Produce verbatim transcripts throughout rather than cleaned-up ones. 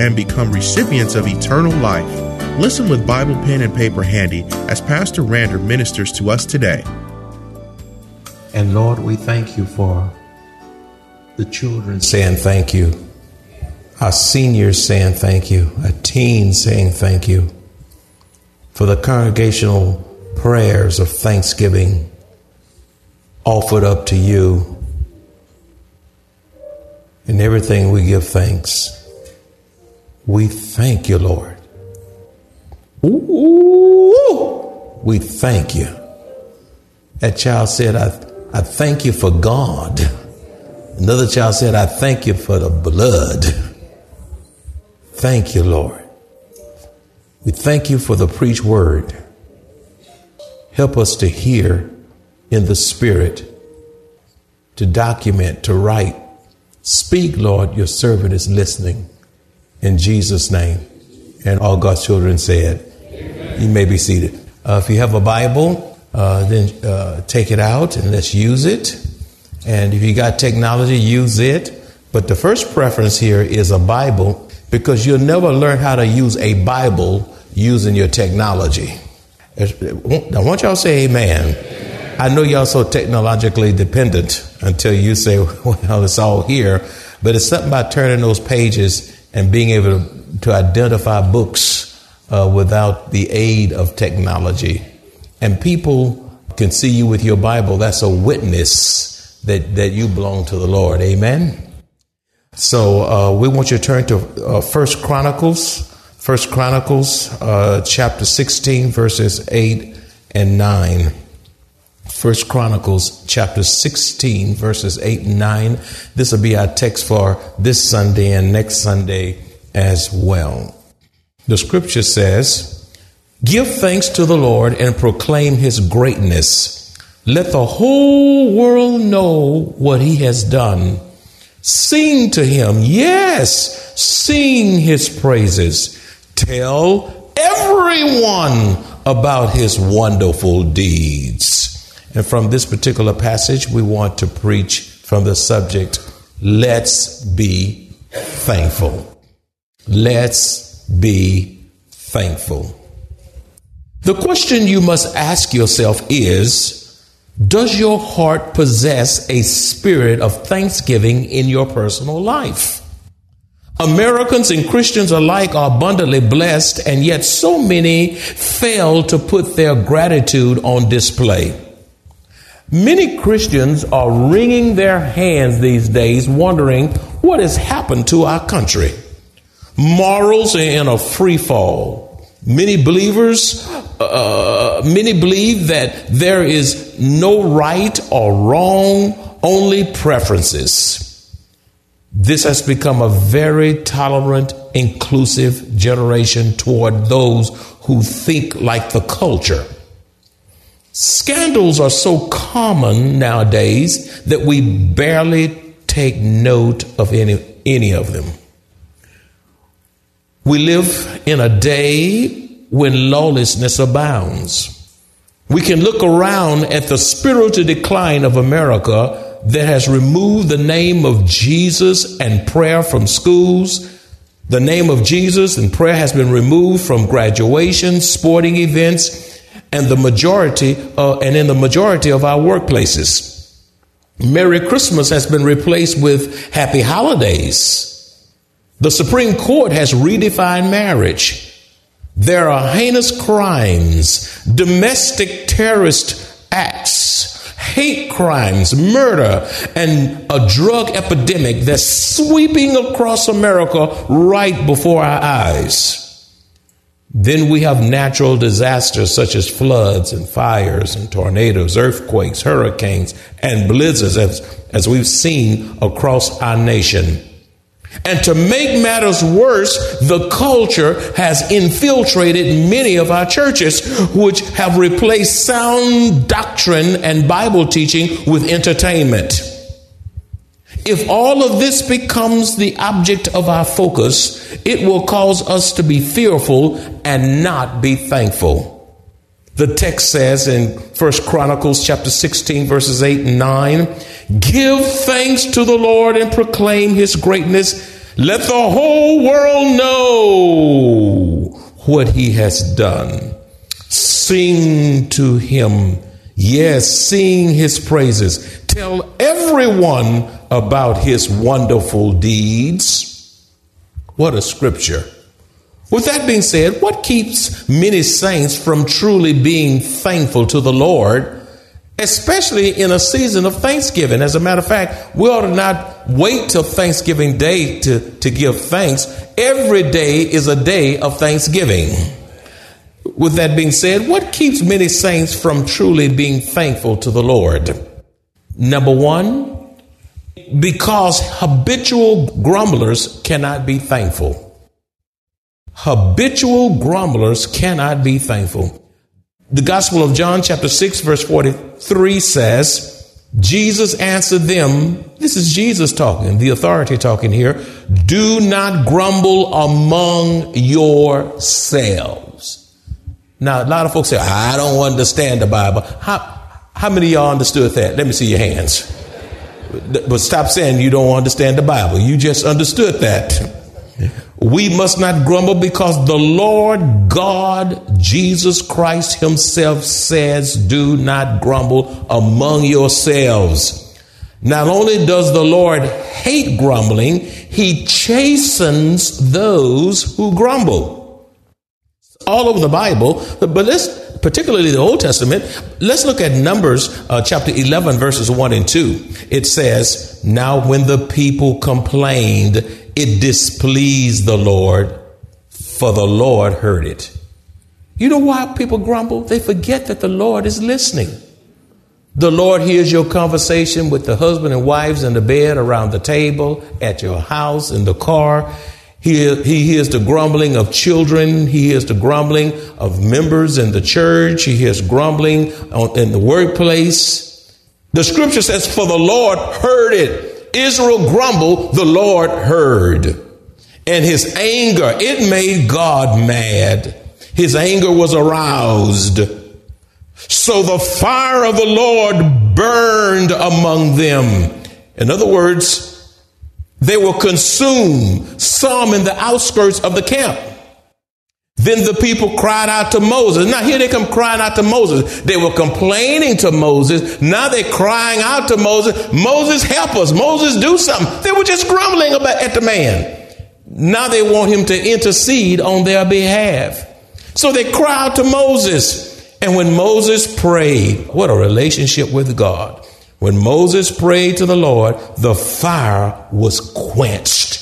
and become recipients of eternal life. Listen with Bible pen and paper handy as Pastor Rander ministers to us today. And Lord, we thank you for the children saying thank you, our seniors saying thank you, our teens saying thank you, for the congregational prayers of thanksgiving offered up to you. In everything we give thanks. We thank you, Lord. Ooh, we thank you. That child said, I, I thank you for God. Another child said, I thank you for the blood. Thank you, Lord. We thank you for the preached word. Help us to hear in the spirit, to document, to write. Speak, Lord, your servant is listening. In Jesus' name. And all God's children said, you may be seated. Uh, if you have a Bible, uh, then uh, take it out and let's use it. And if you got technology, use it. But the first preference here is a Bible, because you'll never learn how to use a Bible using your technology. I want y'all to say amen. Amen. I know y'all so technologically dependent until you say, well, it's all here. But it's something about turning those pages and being able to, to identify books Uh, without the aid of technology. And people can see you with your Bible. That's a witness that, that you belong to the Lord. Amen. So uh, we want you to turn to uh, First Chronicles, First Chronicles uh, chapter sixteen, verses eight and nine. First Chronicles chapter sixteen, verses eight and nine. This will be our text for this Sunday and next Sunday as well. The scripture says, give thanks to the Lord and proclaim his greatness. Let the whole world know what he has done. Sing to him. Yes, sing his praises. Tell everyone about his wonderful deeds. And from this particular passage, we want to preach from the subject, let's be thankful. Let's be thankful. The question you must ask yourself is, does your heart possess a spirit of thanksgiving in your personal life? Americans and Christians alike are abundantly blessed, and yet so many fail to put their gratitude on display. Many Christians are wringing their hands these days, wondering what has happened to our country. Morals are in a free fall. Many believers, uh, many believe that there is no right or wrong, only preferences. This has become a very tolerant, inclusive generation toward those who think like the culture. Scandals are so common nowadays that we barely take note of any, any of them. We live in a day when lawlessness abounds. We can look around at the spiritual decline of America that has removed the name of Jesus and prayer from schools. The name of Jesus and prayer has been removed from graduation, sporting events, and the majority uh, and in the majority of our workplaces. Merry Christmas has been replaced with Happy Holidays. The Supreme Court has redefined marriage. There are heinous crimes, domestic terrorist acts, hate crimes, murder, and a drug epidemic that's sweeping across America right before our eyes. Then we have natural disasters such as floods and fires and tornadoes, earthquakes, hurricanes, and blizzards, as, as we've seen across our nation. And to make matters worse, the culture has infiltrated many of our churches, which have replaced sound doctrine and Bible teaching with entertainment. If all of this becomes the object of our focus, it will cause us to be fearful and not be thankful. The text says in First Chronicles chapter sixteen, verses eight and nine, "Give thanks to the Lord and proclaim his greatness. Let the whole world know what he has done. Sing to him. Yes, sing his praises. Tell everyone about his wonderful deeds." What a scripture. With that being said, what keeps many saints from truly being thankful to the Lord, especially in a season of Thanksgiving? As a matter of fact, we ought to not wait till Thanksgiving Day to, to give thanks. Every day is a day of thanksgiving. With that being said, what keeps many saints from truly being thankful to the Lord? Number one, because habitual grumblers cannot be thankful. Habitual grumblers cannot be thankful. The Gospel of John chapter six, verse forty-three says, Jesus answered them. This is Jesus talking, the authority talking here. "Do not grumble among yourselves." Now, a lot of folks say, "I don't understand the Bible." How, how many of y'all understood that? Let me see your hands. But stop saying you don't understand the Bible. You just understood that. We must not grumble because the Lord God, Jesus Christ himself says, "Do not grumble among yourselves." Not only does the Lord hate grumbling, he chastens those who grumble. All over the Bible, but let's, particularly the Old Testament, let's look at Numbers uh, chapter eleven, verses one and two. It says, "Now when the people complained, it displeased the Lord, for the Lord heard it." You know why people grumble? They forget that the Lord is listening. The Lord hears your conversation with the husband and wives in the bed, around the table, at your house, in the car. He, he hears the grumbling of children. He hears the grumbling of members in the church. He hears grumbling on, in the workplace. The scripture says, "For the Lord heard it." Israel grumbled, the Lord heard. And his anger, it made God mad. His anger was aroused. So the fire of the Lord burned among them. In other words, they were consumed, some in the outskirts of the camp. Then the people cried out to Moses. Now here they come crying out to Moses. They were complaining to Moses. Now they're crying out to Moses. "Moses, help us. Moses, do something." They were just grumbling about at the man. Now they want him to intercede on their behalf. So they cry out to Moses. And when Moses prayed, what a relationship with God. When Moses prayed to the Lord, the fire was quenched.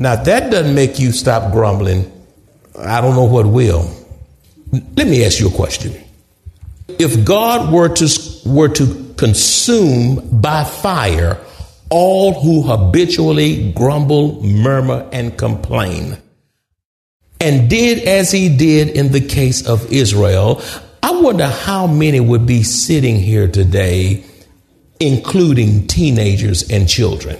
Now, that doesn't make you stop grumbling. I don't know what will. Let me ask you a question. If God were to were to consume by fire all who habitually grumble, murmur, and complain, and did as he did in the case of Israel, I wonder how many would be sitting here today, including teenagers and children.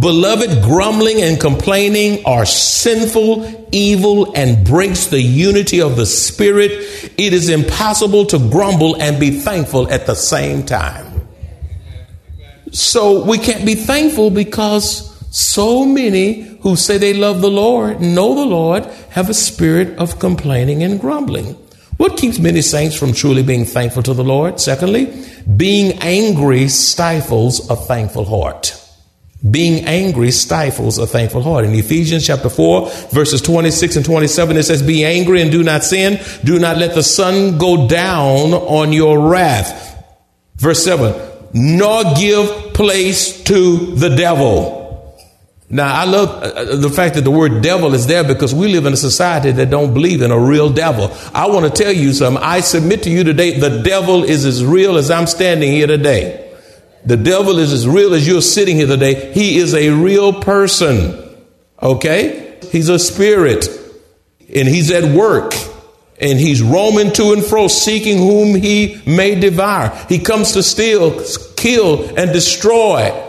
Beloved, grumbling and complaining are sinful, evil, and breaks the unity of the Spirit. It is impossible to grumble and be thankful at the same time. So we can't be thankful because So many who say they love the Lord, know the Lord, have a spirit of complaining and grumbling. What keeps many saints from truly being thankful to the Lord? Secondly, being angry stifles a thankful heart. Being angry stifles a thankful heart. In Ephesians chapter four, verses twenty-six and twenty-seven, it says, be angry and do not sin. Do not let the sun go down on your wrath. Verse seven, nor give place to the devil. Now, I love the fact that the word devil is there because we live in a society that don't believe in a real devil. I want to tell you something. I submit to you today, the devil is as real as I'm standing here today. The devil is as real as you're sitting here today. He is a real person. OK, he's a spirit and he's at work and he's roaming to and fro, seeking whom he may devour. He comes to steal, kill and destroy.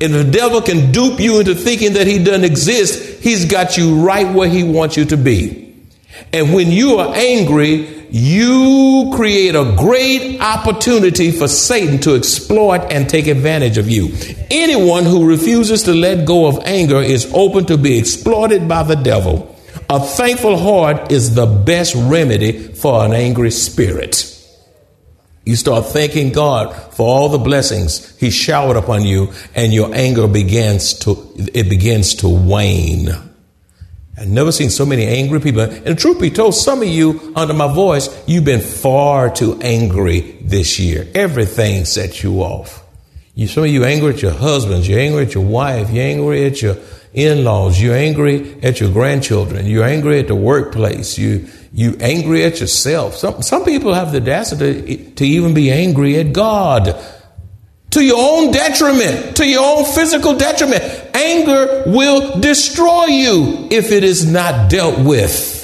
And the devil can dupe you into thinking that he doesn't exist. He's got you right where he wants you to be. And when you are angry, you create a great opportunity for Satan to exploit and take advantage of you. Anyone who refuses to let go of anger is open to be exploited by the devil. A thankful heart is the best remedy for an angry spirit. You start thanking God for all the blessings he showered upon you, and your anger begins to, it begins to wane. I've never seen so many angry people. And truth be told, some of you under my voice, you've been far too angry this year. Everything sets you off. You, some of you angry at your husbands, you're angry at your wife, you're angry at your in-laws, you're angry at your grandchildren, you're angry at the workplace, you you angry at yourself. Some, some people have the audacity to, to even be angry at God, to your own detriment, to your own physical detriment. Anger will destroy you if it is not dealt with.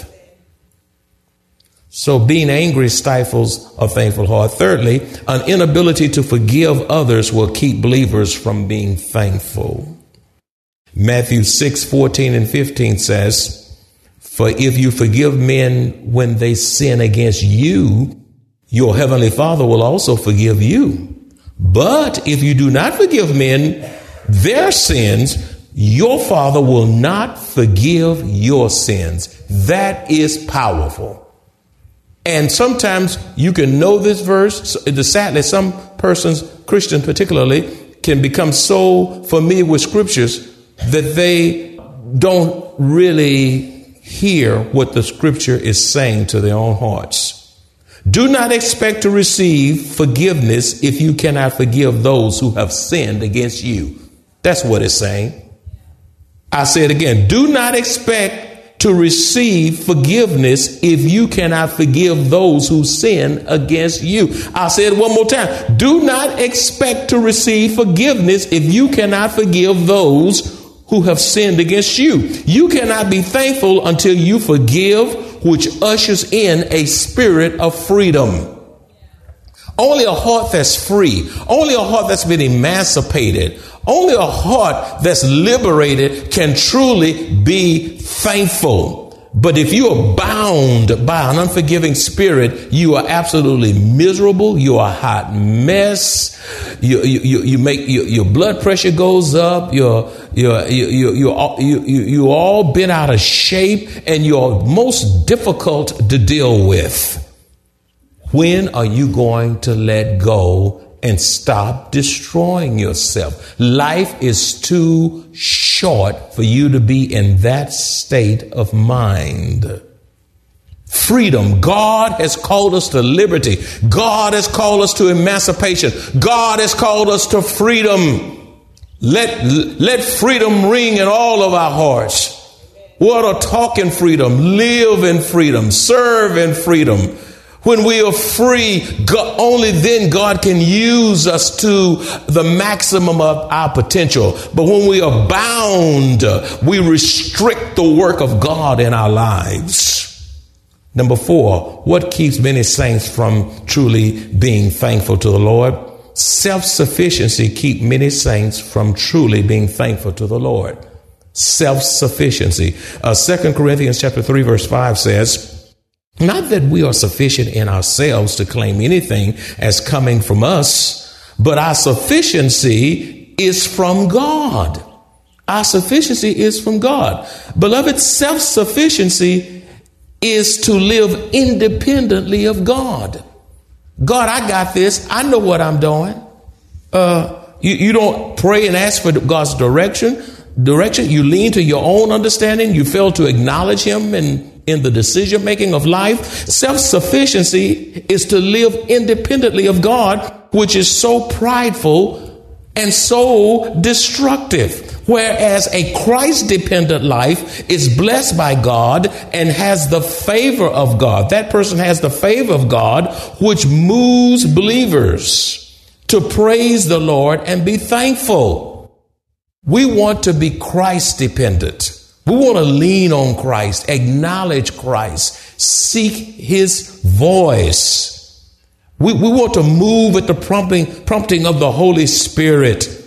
So being angry stifles a thankful heart. Thirdly, an inability to forgive others will keep believers from being thankful. Matthew six, fourteen and fifteen says, for if you forgive men when they sin against you, your heavenly Father will also forgive you. But if you do not forgive men their sins, your Father will not forgive your sins. That is powerful. And sometimes you can know this verse. Sadly, some persons, Christians particularly, can become so familiar with scriptures that they don't really hear what the scripture is saying to their own hearts. Do not expect to receive forgiveness if you cannot forgive those who have sinned against you. That's what it's saying. I say it again. Do not expect to receive forgiveness if you cannot forgive those who sin against you. I say it one more time. Do not expect to receive forgiveness if you cannot forgive those who have sinned against you. You cannot be thankful until you forgive, which ushers in a spirit of freedom. Only a heart that's free, only a heart that's been emancipated, only a heart that's liberated can truly be thankful. But if you are bound by an unforgiving spirit, you are absolutely miserable. You are a hot mess. You you you, you make you, your blood pressure goes up. You're you're you you you you you all been out of shape, and you're most difficult to deal with. When are you going to let go and stop destroying yourself? Life is too short. short for you to be in that state of mind. Freedom. God has called us to liberty. God has called us to emancipation. God has called us to freedom. Let, let freedom ring in all of our hearts. We ought to talk in freedom, live in freedom, serve in freedom. When we are free, God, only then God can use us to the maximum of our potential. But when we are bound, we restrict the work of God in our lives. Number four, what keeps many saints from truly being thankful to the Lord? Self-sufficiency keeps many saints from truly being thankful to the Lord. Self-sufficiency. Uh, Second Corinthians chapter three, verse five says, not that we are sufficient in ourselves to claim anything as coming from us, but our sufficiency is from God, Our sufficiency is from God. Beloved, self-sufficiency is to live independently of God. God, I got this. I know what I'm doing. Uh, you, you don't pray and ask for God's direction. Direction. You lean to your own understanding. You fail to acknowledge him in, in the decision making of life. Self-sufficiency is to live independently of God, which is so prideful and so destructive. Whereas a Christ-dependent life is blessed by God and has the favor of God. That person has the favor of God, which moves believers to praise the Lord and be thankful. We want to be Christ-dependent. We want to lean on Christ, acknowledge Christ, seek his voice. We, we want to move at the prompting, prompting of the Holy Spirit.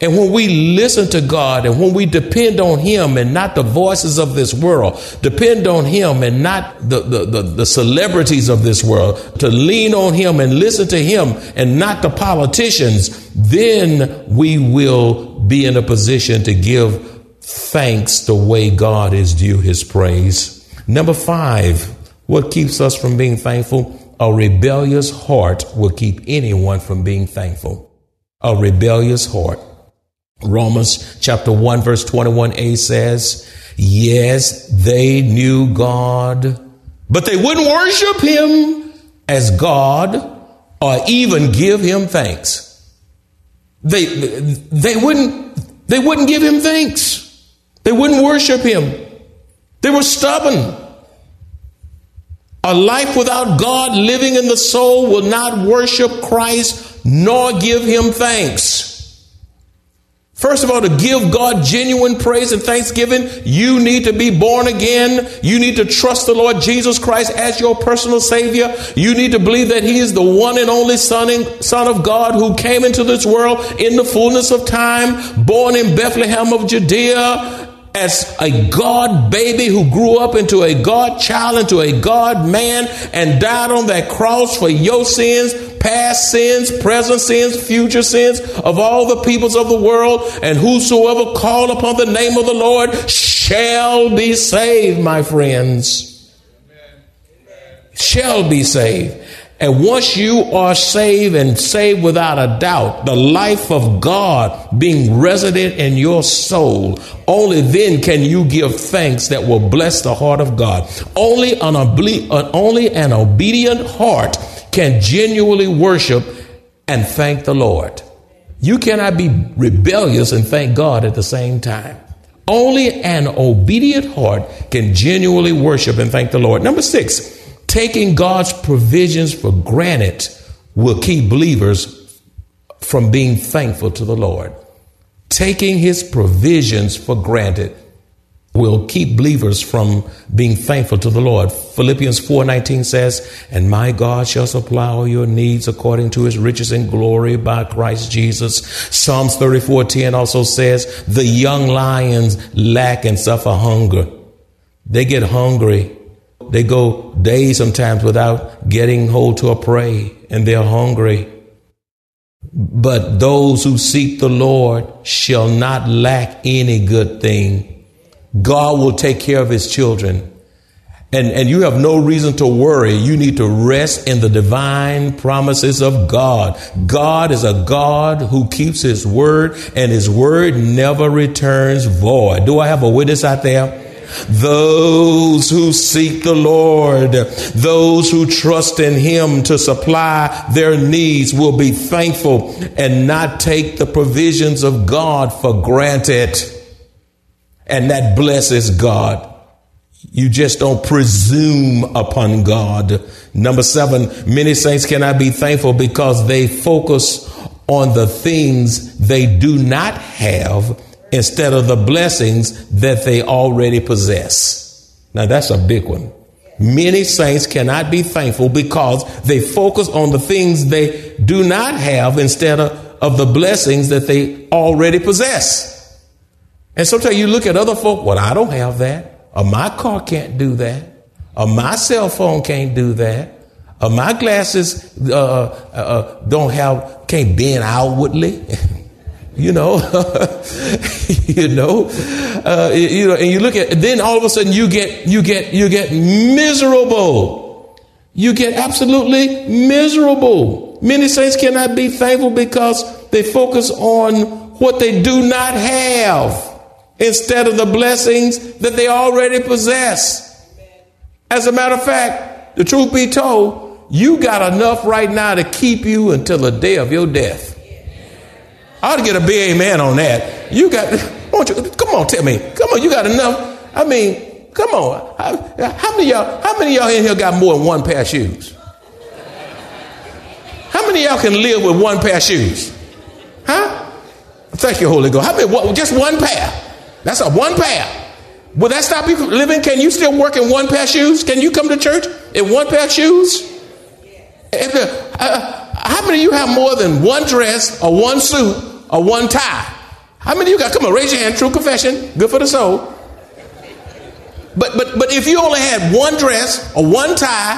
And when we listen to God and when we depend on him and not the voices of this world, depend on him and not the, the, the, the celebrities of this world, to lean on him and listen to him and not the politicians, then we will be in a position to give thanks the way God is due his praise. Number five, what keeps us from being thankful? A rebellious heart will keep anyone from being thankful. A rebellious heart. Romans chapter one, verse twenty-one a says, yes, they knew God, but they wouldn't worship him as God or even give him thanks. They, they wouldn't, they wouldn't give him thanks. They wouldn't worship him. They were stubborn. A life without God living in the soul will not worship Christ nor give him thanks. First of all, to give God genuine praise and thanksgiving, you need to be born again. You need to trust the Lord Jesus Christ as your personal Savior. You need to believe that he is the one and only Son, and, Son of God who came into this world in the fullness of time, born in Bethlehem of Judea as a God baby who grew up into a God child, into a God man, and died on that cross for your sins. Past sins, present sins, future sins of all the peoples of the world, and whosoever call upon the name of the Lord shall be saved, my friends. Amen. Amen. Shall be saved. And once you are saved and saved without a doubt, the life of God being resident in your soul, only then can you give thanks that will bless the heart of God. Only an, oble- an, only an obedient heart can genuinely worship and thank the Lord. You cannot be rebellious and thank God at the same time. Only an obedient heart can genuinely worship and thank the Lord. Number six, taking God's provisions for granted will keep believers from being thankful to the Lord. Taking his provisions for granted will keep believers from being thankful to the Lord. Philippians four nineteen says, and my God shall supply all your needs according to his riches and glory by Christ Jesus. Psalms thirty-four ten also says, the young lions lack and suffer hunger. They get hungry. They go days sometimes without getting hold to a prey, and they're hungry. But those who seek the Lord shall not lack any good thing. God will take care of his children. And, and you have no reason to worry. You need to rest in the divine promises of God. God is a God who keeps his word, and his word never returns void. Do I have a witness out there? Those who seek the Lord, those who trust in him to supply their needs will be thankful and not take the provisions of God for granted. And that blesses God. You just don't presume upon God. Number seven, many saints cannot be thankful because they focus on the things they do not have instead of the blessings that they already possess. Now, that's a big one. Many saints cannot be thankful because they focus on the things they do not have instead of, of the blessings that they already possess. And sometimes you look at other folk, well, I don't have that, or my car can't do that, or my cell phone can't do that, or my glasses uh, uh, don't have, can't bend outwardly. you know, you know, uh, you know, and you look at, then all of a sudden you get, you get, you get miserable. You get absolutely miserable. Many saints cannot be thankful because they focus on what they do not have instead of the blessings that they already possess. As a matter of fact, the truth be told, you got enough right now to keep you until the day of your death. I ought to get a big amen on that. You got, won't you, come on, tell me. Come on, you got enough. I mean, come on. How, how many of y'all, how many of y'all in here got more than one pair of shoes? How many of y'all can live with one pair of shoes? Huh? Thank you, Holy Ghost. How many, what, just one pair. That's a one pair. Will that stop you from living? Can you still work in one pair of shoes? Can you come to church in one pair of shoes? If, uh, how many of you have more than one dress or one suit or one tie? How many of you got? Come on, raise your hand. True confession. Good for the soul. But but but if you only had one dress or one tie,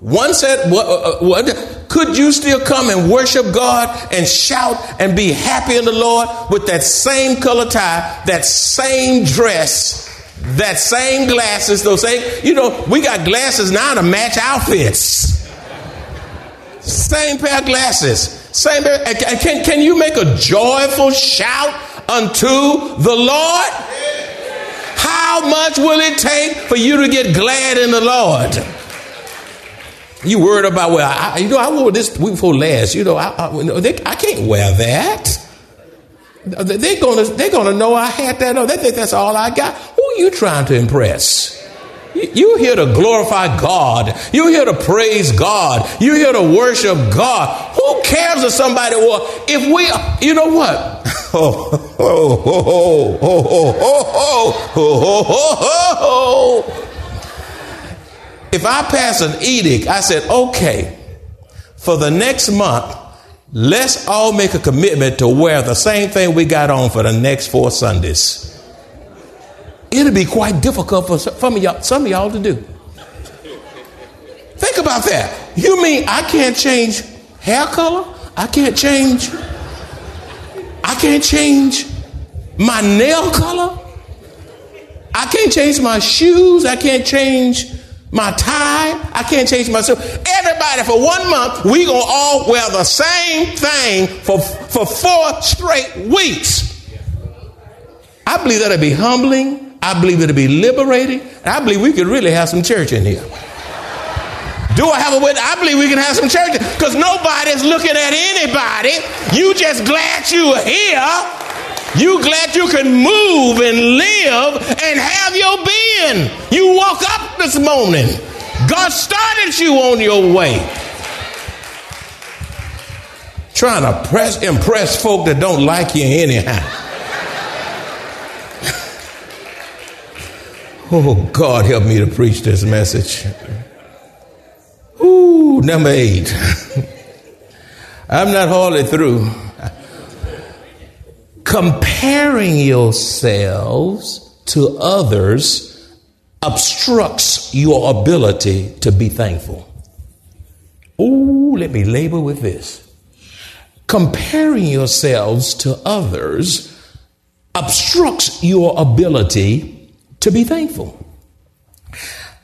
one set, what, uh, what, could you still come and worship God and shout and be happy in the Lord with that same color tie, that same dress, that same glasses? Those same, you know, we got glasses now to match outfits. Same pair of glasses. Same, can, can you make a joyful shout unto the Lord? How much will it take for you to get glad in the Lord? You worried about, well, I, you know, I wore this week before last. You know, I, I, they, I can't wear that. They're gonna, they're gonna know I had that on. They think that's all I got. Who are you trying to impress? You're here to glorify God. You're here to praise God. You're here to worship God. Who cares if somebody wore? If we, you know what? Oh, oh, oh, oh, oh, oh, oh, oh, oh, oh. If I pass an edict, I said, okay, for the next month, let's all make a commitment to wear the same thing we got on for the next four Sundays. It'll be quite difficult for some of y'all, some of y'all to do. Think about that. You mean I can't change hair color? I can't change. I can't change my nail color. I can't change my shoes. I can't change my tie. I can't change myself. Everybody, for one month, we gonna all wear the same thing for for four straight weeks. I believe that'll be humbling. I believe it'll be liberating. And I believe we could really have some church in here. Do I have a witness? I believe we can have some church because nobody's looking at anybody. You just glad you are here. You glad you can move and live and have your being. You woke up this morning. God started you on your way. Trying to press, impress folk that don't like you anyhow. Oh, God, help me to preach this message. Ooh, number eight. I'm not hardly through. Comparing yourselves to others obstructs your ability to be thankful. Ooh, let me labor with this. Comparing yourselves to others obstructs your ability to be thankful.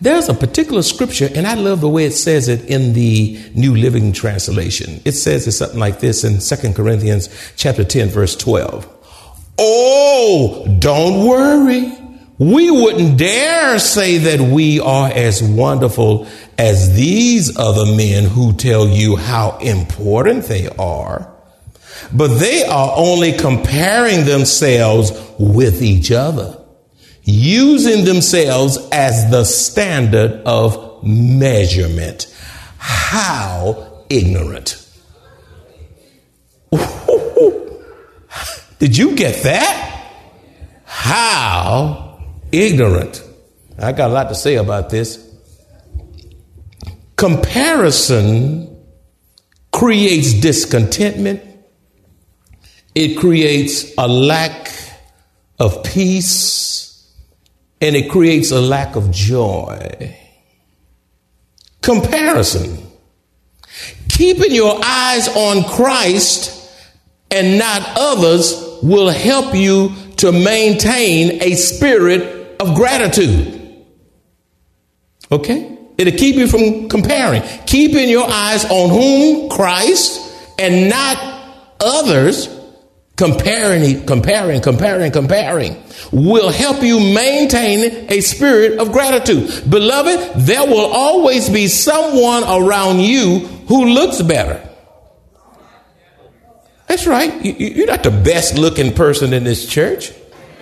There's a particular scripture, and I love the way it says it in the New Living Translation. It says it's something like this in Second Corinthians chapter ten, verse twelve. Oh, don't worry. We wouldn't dare say that we are as wonderful as these other men who tell you how important they are, but they are only comparing themselves with each other, using themselves as the standard of measurement. How ignorant. Ooh, did you get that? How ignorant. I got a lot to say about this. Comparison creates discontentment. It creates a lack of peace. And it creates a lack of joy. Comparison. Keeping your eyes on Christ and not others will help you to maintain a spirit of gratitude. Okay? It'll keep you from comparing. Keeping your eyes on whom? Christ, and not others. Comparing, comparing, comparing, comparing will help you maintain a spirit of gratitude. Beloved, there will always be someone around you who looks better. That's right. You, you're not the best looking person in this church.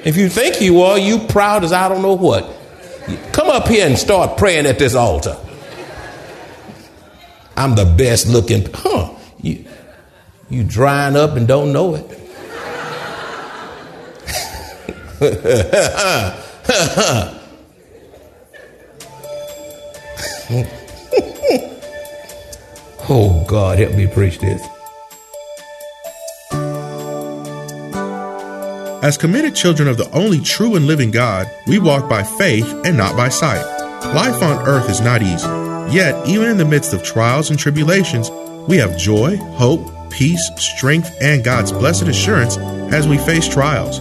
If you think you are, you proud as I don't know what. Come up here and start praying at this altar. I'm the best looking. Huh? You, you drying up and don't know it. Oh, God, help me preach this. As committed children of the only true and living God, we walk by faith and not by sight. Life on earth is not easy. Yet, even in the midst of trials and tribulations, we have joy, hope, peace, strength, and God's blessed assurance as we face trials.